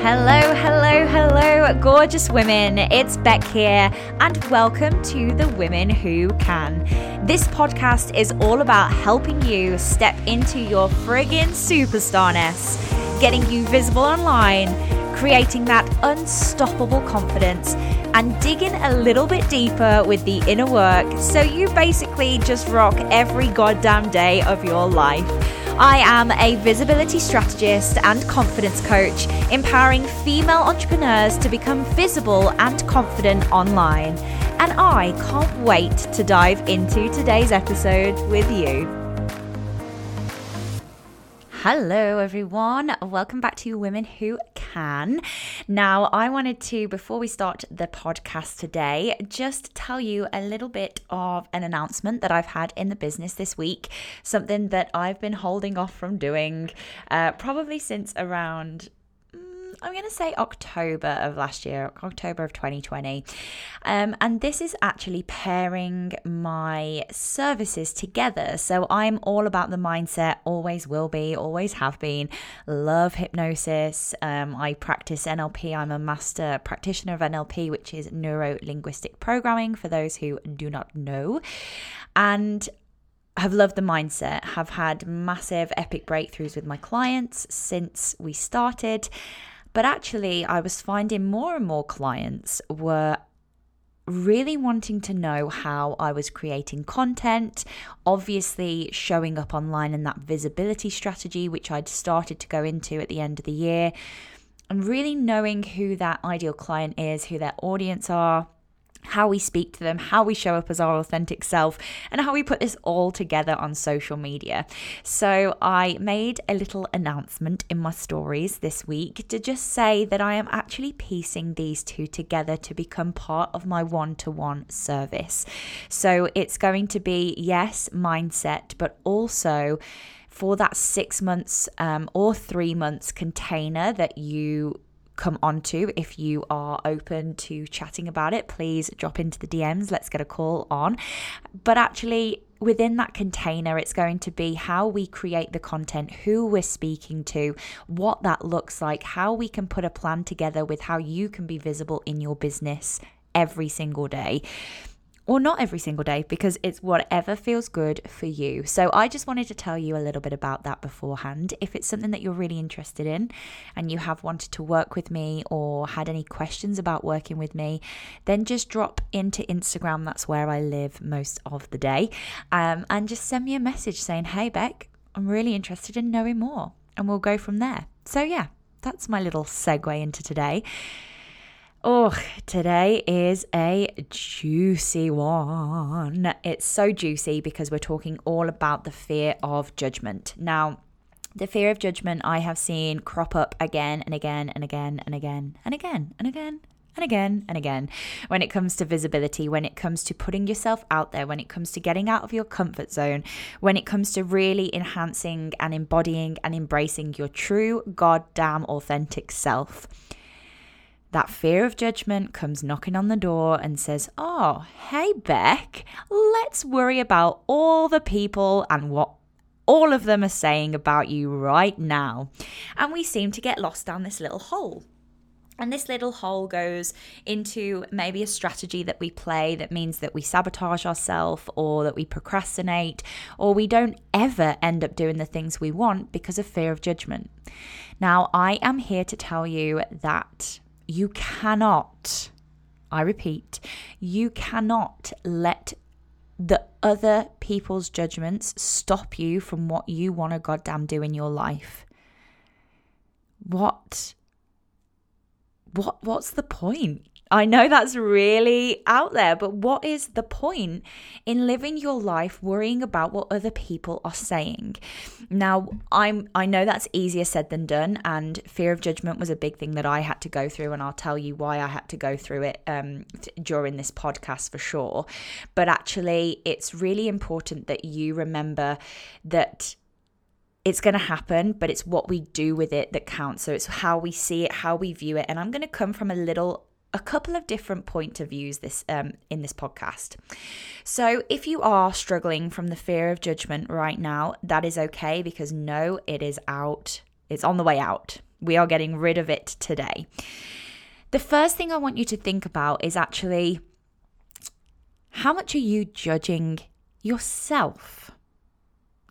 Hello, gorgeous women. It's Beck here, and welcome to the Women Who Can. This podcast is all about helping you step into your friggin' superstarness, getting you visible online, creating that unstoppable confidence, and digging a little bit deeper with the inner work so you basically just rock every goddamn day of your life. I am a visibility strategist and confidence coach, empowering female entrepreneurs to become visible and confident online. And I can't wait to dive into today's episode with you. Hello, everyone. Welcome back to Women Who Can. Now, I wanted to, before we start the podcast today, just tell you a little bit of an announcement that I've had in the business this week, something that I've been holding off from doing probably since around I'm going to say October of last year, October of 2020. And this is actually pairing my services together. So I'm all about the mindset, always will be, always have been. Love hypnosis. I practice NLP. I'm a master practitioner of NLP, which is neuro-linguistic programming for those who do not know. And have loved the mindset, have had massive epic breakthroughs with my clients since we started. But actually, I was finding more and more clients were really wanting to know how I was creating content, obviously showing up online and that visibility strategy, which I'd started to go into at the end of the year, and really knowing who that ideal client is, who their audience are, how we speak to them, how we show up as our authentic self, and how we put this all together on social media. So I made a little announcement in my stories this week to just say that I am actually piecing these two together to become part of my one-to-one service. So it's going to be, yes, mindset, but also for that 6 months or 3 months container that you come onto. If you are open to chatting about it, please drop into the DMs. Let's get a call on. But actually, within that container, it's going to be how we create the content, who we're speaking to, what that looks like, how we can put a plan together with how you can be visible in your business every single day. Or not every single day, because it's whatever feels good for you. So I just wanted to tell you a little bit about that beforehand. If it's something that you're really interested in and you have wanted to work with me or had any questions about working with me, then just drop into Instagram. That's where I live most of the day. And just send me a message saying, hey, Beck, I'm really interested in knowing more. And we'll go from there. So yeah, that's my little segue into today. Oh, today is a juicy one. It's so juicy because we're talking all about the fear of judgment. Now, the fear of judgment I have seen crop up again and again when it comes to visibility, when it comes to putting yourself out there, when it comes to getting out of your comfort zone, when it comes to really enhancing and embodying and embracing your true goddamn authentic self. That fear of judgment comes knocking on the door and says, oh, hey, Beck, let's worry about all the people and what all of them are saying about you right now. And we seem to get lost down this little hole. And this little hole goes into maybe a strategy that we play that means that we sabotage ourselves, or that we procrastinate, or we don't ever end up doing the things we want because of fear of judgment. Now, I am here to tell you that you cannot, I repeat, you cannot let the other people's judgments stop you from what you want to goddamn do in your life. What's the point? I know that's really out there, but what is the point in living your life worrying about what other people are saying? Now, I know that's easier said than done, and fear of judgment was a big thing that I had to go through, and I'll tell you why I had to go through it during this podcast for sure. But actually, it's really important that you remember that it's going to happen, but it's what we do with it that counts. So it's how we see it, how we view it, and I'm going to come from a couple of different point of views this in this podcast. So if you are struggling from the fear of judgment right now, that is okay, because no, it is out. It's on the way out. We are getting rid of it today. The first thing I want you to think about is actually, how much are you judging yourself?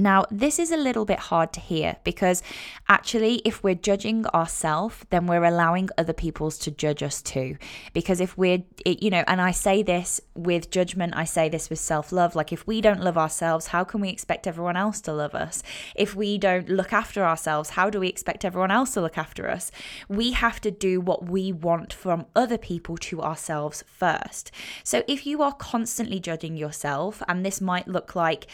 Now, this is a little bit hard to hear, because actually if we're judging ourselves, then we're allowing other people to judge us too. Because if we're, and I say this with judgment, I say this with self-love, like if we don't love ourselves, how can we expect everyone else to love us? If we don't look after ourselves, how do we expect everyone else to look after us? We have to do what we want from other people to ourselves first. So if you are constantly judging yourself, and this might look like,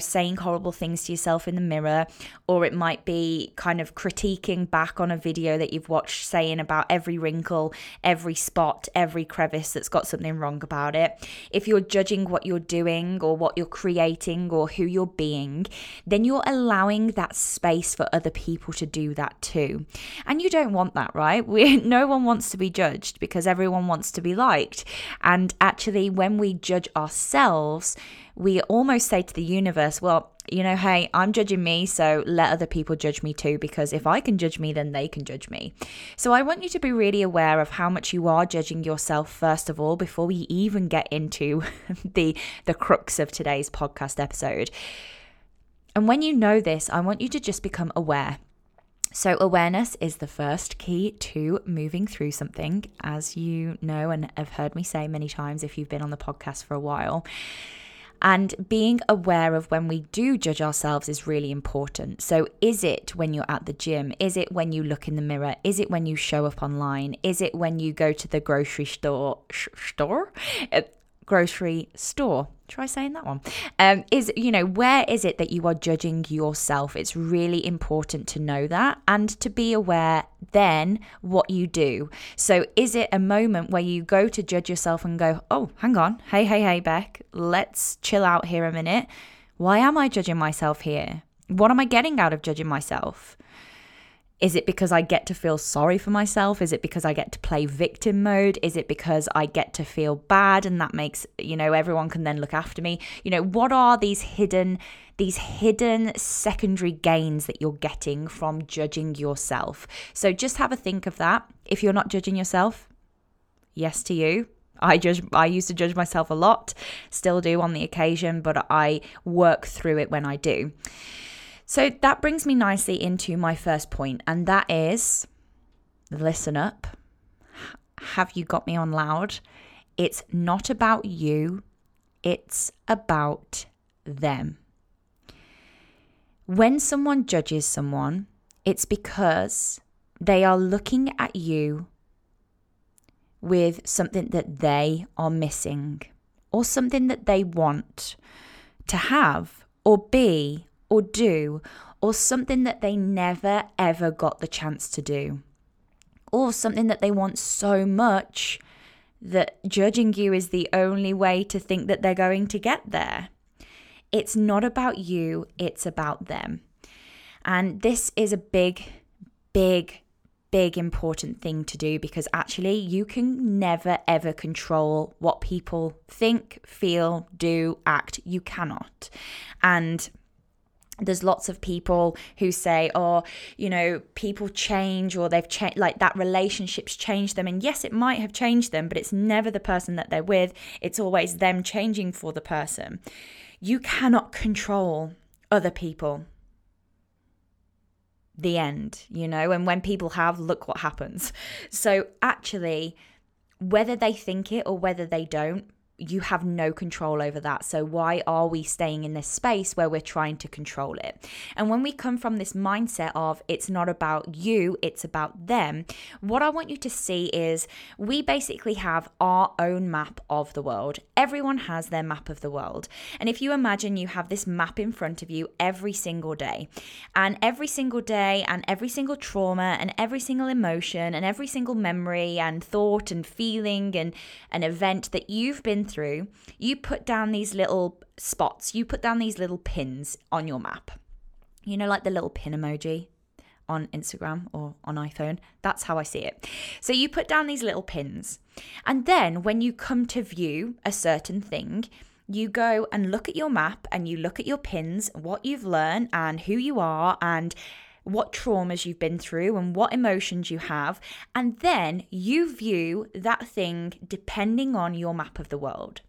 saying horrible things to yourself in the mirror, or it might be kind of critiquing back on a video that you've watched, saying about every wrinkle, every spot, every crevice that's got something wrong about it. If you're judging what you're doing or what you're creating or who you're being, then you're allowing that space for other people to do that too. And you don't want that, right? No one wants to be judged, because everyone wants to be liked. And actually, when we judge ourselves, we almost say to the universe, well, hey, I'm judging me, so let other people judge me too, because if I can judge me, then they can judge me. So I want you to be really aware of how much you are judging yourself, first of all, before we even get into the crux of today's podcast episode. And when you know this, I want you to just become aware. So awareness is the first key to moving through something, as you know and have heard me say many times if you've been on the podcast for a while. And being aware of when we do judge ourselves is really important. So is it when you're at the gym? Is it when you look in the mirror? Is it when you show up online? Is it when you go to the grocery store? Try saying that one. Where is it that you are judging yourself? It's really important to know that and to be aware then what you do. So is it a moment where you go to judge yourself and go, oh, hang on. Hey, Beck, let's chill out here a minute. Why am I judging myself here? What am I getting out of judging myself? Is it because I get to feel sorry for myself? Is it because I get to play victim mode? Is it because I get to feel bad, and that makes, everyone can then look after me? What are these hidden secondary gains that you're getting from judging yourself? So just have a think of that. If you're not judging yourself, yes to you. I used to judge myself a lot, still do on the occasion, but I work through it when I do. So that brings me nicely into my first point, and that is, listen up. Have you got me on loud? It's not about you, it's about them. When someone judges someone, it's because they are looking at you with something that they are missing, or something that they want to have or be or do, or something that they never ever got the chance to do, or something that they want so much that judging you is the only way to think that they're going to get there. It's not about you, it's about them. And this is a big important thing to do, because actually you can never ever control what people think, feel, do, act. You cannot. And there's lots of people who say, people change, or they've changed, like that relationship's changed them. And yes, it might have changed them, but it's never the person that they're with. It's always them changing for the person. You cannot control other people. The end, and when people have, look what happens. So actually, whether they think it or whether they don't, you have no control over that. So why are we staying in this space where we're trying to control it? And when we come from this mindset of it's not about you, it's about them, what I want you to see is we basically have our own map of the world. Everyone has their map of the world. And if you imagine you have this map in front of you every single day, and every single day and every single trauma and every single emotion and every single memory and thought and feeling and an event that you've been through, you put down these little spots, you put down these little pins on your map, like the little pin emoji on Instagram or on iPhone. That's how I see it. So you put down these little pins, and then when you come to view a certain thing, you go and look at your map and you look at your pins, what you've learned and who you are and what traumas you've been through and what emotions you have, and then you view that thing depending on your map of the world.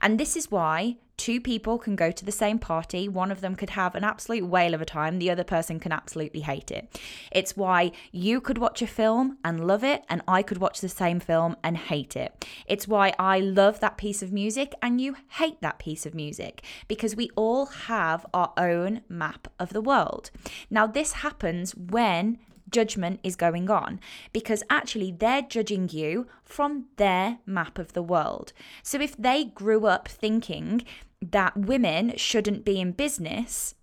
And this is why two people can go to the same party. One of them could have an absolute whale of a time. The other person can absolutely hate it. It's why you could watch a film and love it, and I could watch the same film and hate it. It's why I love that piece of music and you hate that piece of music, because we all have our own map of the world. Now, this happens when judgment is going on, because actually they're judging you from their map of the world. So if they grew up thinking that women shouldn't be in business,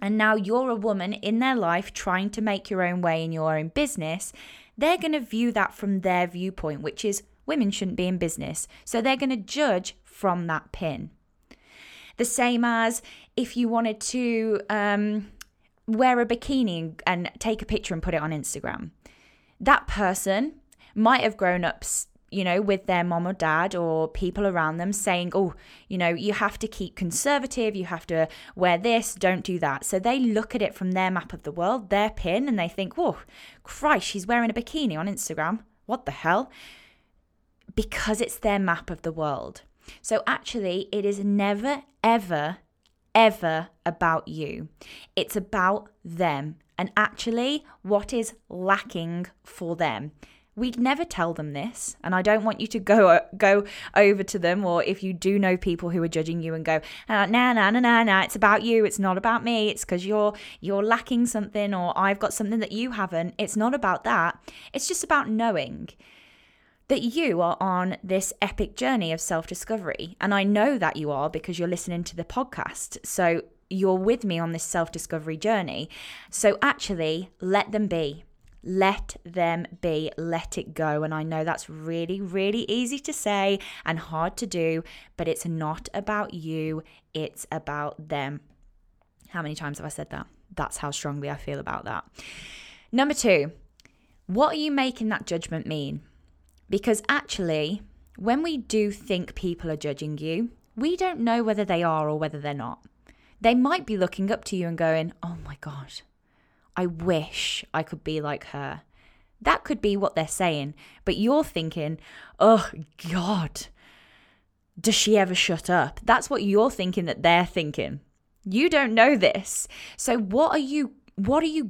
and now you're a woman in their life trying to make your own way in your own business, they're going to view that from their viewpoint, which is women shouldn't be in business. So they're going to judge from that pin. The same as if you wanted to wear a bikini and take a picture and put it on Instagram. That person might have grown up, you know, with their mom or dad or people around them saying, oh, you know, you have to keep conservative, you have to wear this, don't do that. So they look at it from their map of the world, their pin, and they think, whoa, Christ, she's wearing a bikini on Instagram. What the hell? Because it's their map of the world. So actually, it is never, ever about you. It's about them and actually what is lacking for them. We'd never tell them this, and I don't want you to go over to them, or if you do know people who are judging you, and go, nah, it's about you, it's not about me, it's because you're lacking something, or I've got something that you haven't. It's not about that. It's just about knowing that you are on this epic journey of self-discovery. And I know that you are, because you're listening to the podcast. So you're with me on this self-discovery journey. So actually, let them be. Let them be. Let it go. And I know that's really, really easy to say and hard to do, but it's not about you. It's about them. How many times have I said that? That's how strongly I feel about that. Number two, what are you making that judgment mean? Because actually, when we do think people are judging you, we don't know whether they are or whether they're not. They might be looking up to you and going, oh my God, I wish I could be like her. That could be what they're saying. But you're thinking, oh God, does she ever shut up? That's what you're thinking that they're thinking. You don't know this. So what are you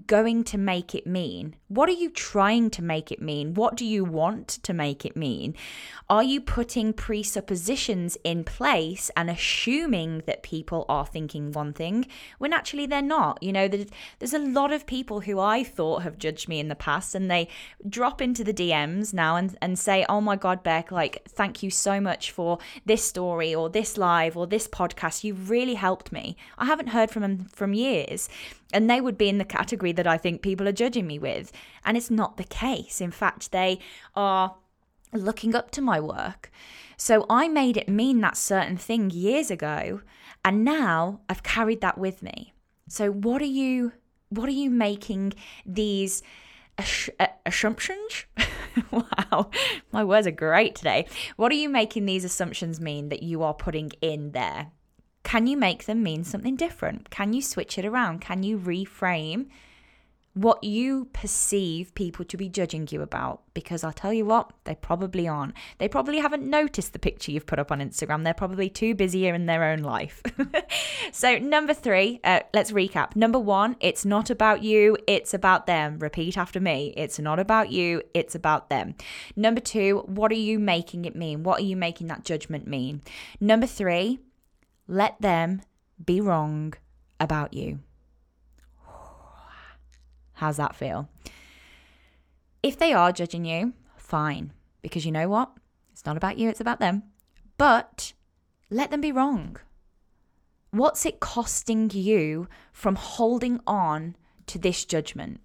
going to make it mean? What are you trying to make it mean? What do you want to make it mean? Are you putting presuppositions in place and assuming that people are thinking one thing when actually they're not? You know, there's a lot of people who I thought have judged me in the past, and they drop into the DMs now and say, oh my God, Beck, like, thank you so much for this story or this live or this podcast. You really helped me. I haven't heard from them from years. And they would be in the category that I think people are judging me with. And it's not the case. In fact, they are looking up to my work. So I made it mean that certain thing years ago, and now I've carried that with me. So what are you making these assumptions? Wow, my words are great today. What are you making these assumptions mean that you are putting in there? Can you make them mean something different? Can you switch it around? Can you reframe what you perceive people to be judging you about? Because I'll tell you what, they probably aren't. They probably haven't noticed the picture you've put up on Instagram. They're probably too busy in their own life. So number three, let's recap. Number one, it's not about you, it's about them. Repeat after me. It's not about you, it's about them. Number two, what are you making it mean? What are you making that judgment mean? Number three, let them be wrong about you. How's that feel? If they are judging you, fine. Because you know what? It's not about you, it's about them. But let them be wrong. What's it costing you from holding on to this judgment?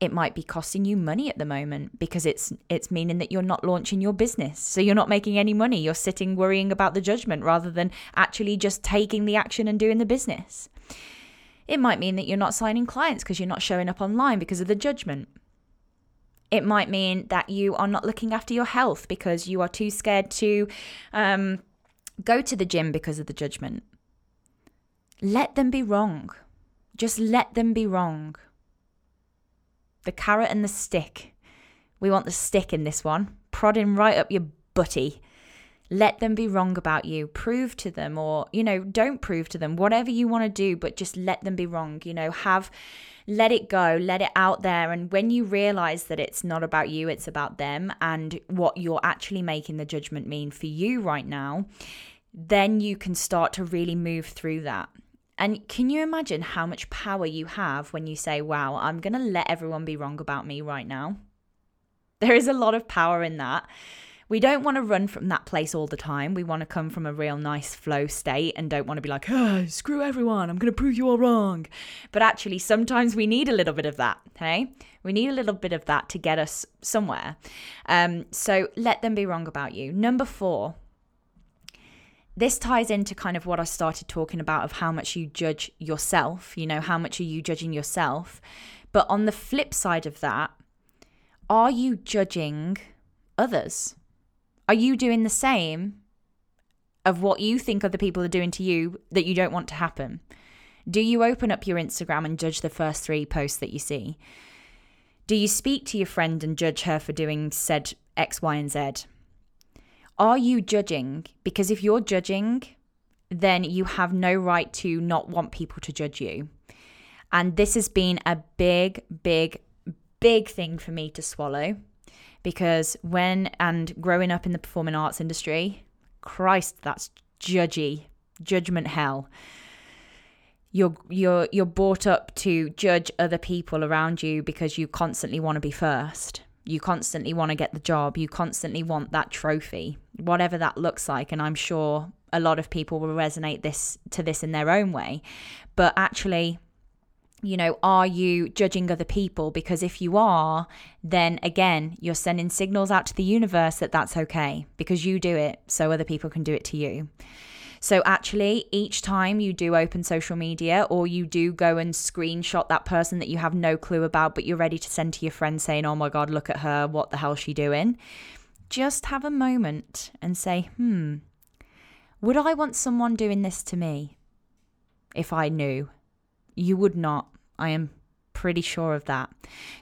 It might be costing you money at the moment, because it's meaning that you're not launching your business. So you're not making any money. You're sitting worrying about the judgment rather than actually just taking the action and doing the business. It might mean that you're not signing clients because you're not showing up online because of the judgment. It might mean that you are not looking after your health because you are too scared to go to the gym because of the judgment. Let them be wrong. Just let them be wrong. the carrot and the stick. We want the stick in this one, prodding right up your butty. Let them be wrong about you. Prove to them, or, you know, don't prove to them, whatever you want to do, but just let them be wrong. You know, let it go, let it out there. And when you realize that it's not about you, it's about them and what you're actually making the judgment mean for you right now, then you can start to really move through that. And can you imagine how much power you have when you say, wow, I'm going to let everyone be wrong about me right now? There is a lot of power in that. We don't want to run from that place all the time. We want to come from a real nice flow state and don't want to be like, oh, screw everyone, I'm going to prove you all wrong. But actually, sometimes we need a little bit of that, hey? We need a little bit of that to get us somewhere. So let them be wrong about you. Number 4, this ties into kind of what I started talking about of how much you judge yourself. You know, how much are you judging yourself? But on the flip side of that, are you judging others? Are you doing the same of what you think other people are doing to you that you don't want to happen? Do you open up your Instagram and judge the first 3 posts that you see? Do you speak to your friend and judge her for doing said X, Y, and Z? Are you judging? Because if you're judging, then you have no right to not want people to judge you. And this has been a big, big, big thing for me to swallow. Because growing up in the performing arts industry, Christ, that's judgy, judgment hell. You're brought up to judge other people around you because you constantly want to be first. You constantly want to get the job. You constantly want that trophy, whatever that looks like. And I'm sure a lot of people will resonate to this in their own way. But actually, you know, are you judging other people? Because if you are, then again, you're sending signals out to the universe that that's okay because you do it so other people can do it to you. So actually, each time you do open social media or you do go and screenshot that person that you have no clue about, but you're ready to send to your friend saying, oh my God, look at her, what the hell is she doing? Just have a moment and say, would I want someone doing this to me if I knew? You would not. I am pretty sure of that.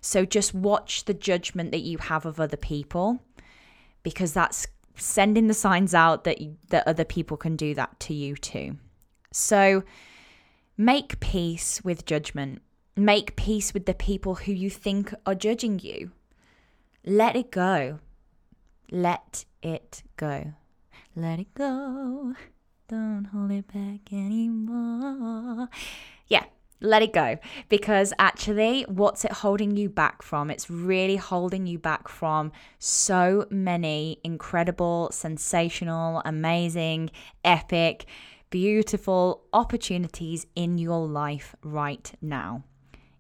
So just watch the judgment that you have of other people, because that's sending the signs out that other people can do that to you too. So make peace with judgment. Make peace with the people who you think are judging you. Let it go. Let it go. Let it go. Don't hold it back anymore. Yeah. Let it go, because actually what's it holding you back from? It's really holding you back from so many incredible, sensational, amazing, epic, beautiful opportunities in your life right now.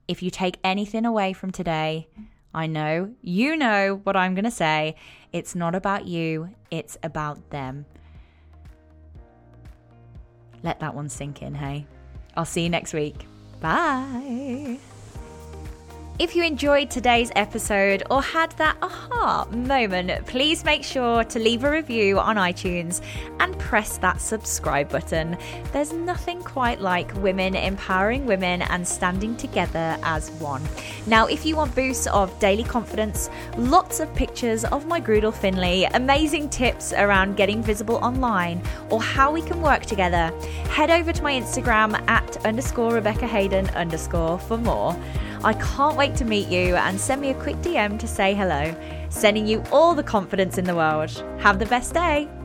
If you take anything away from today, I know, you know what I'm going to say. It's not about you, it's about them. Let that one sink in, hey? I'll see you next week. Bye. If you enjoyed today's episode or had that aha moment, please make sure to leave a review on iTunes and press that subscribe button. There's nothing quite like women empowering women and standing together as one. Now, if you want boosts of daily confidence, lots of pictures of my Groodle Finley, amazing tips around getting visible online or how we can work together, head over to my Instagram @_Rebecca Hayden_ for more. I can't wait to meet you, and send me a quick DM to say hello. Sending you all the confidence in the world. Have the best day.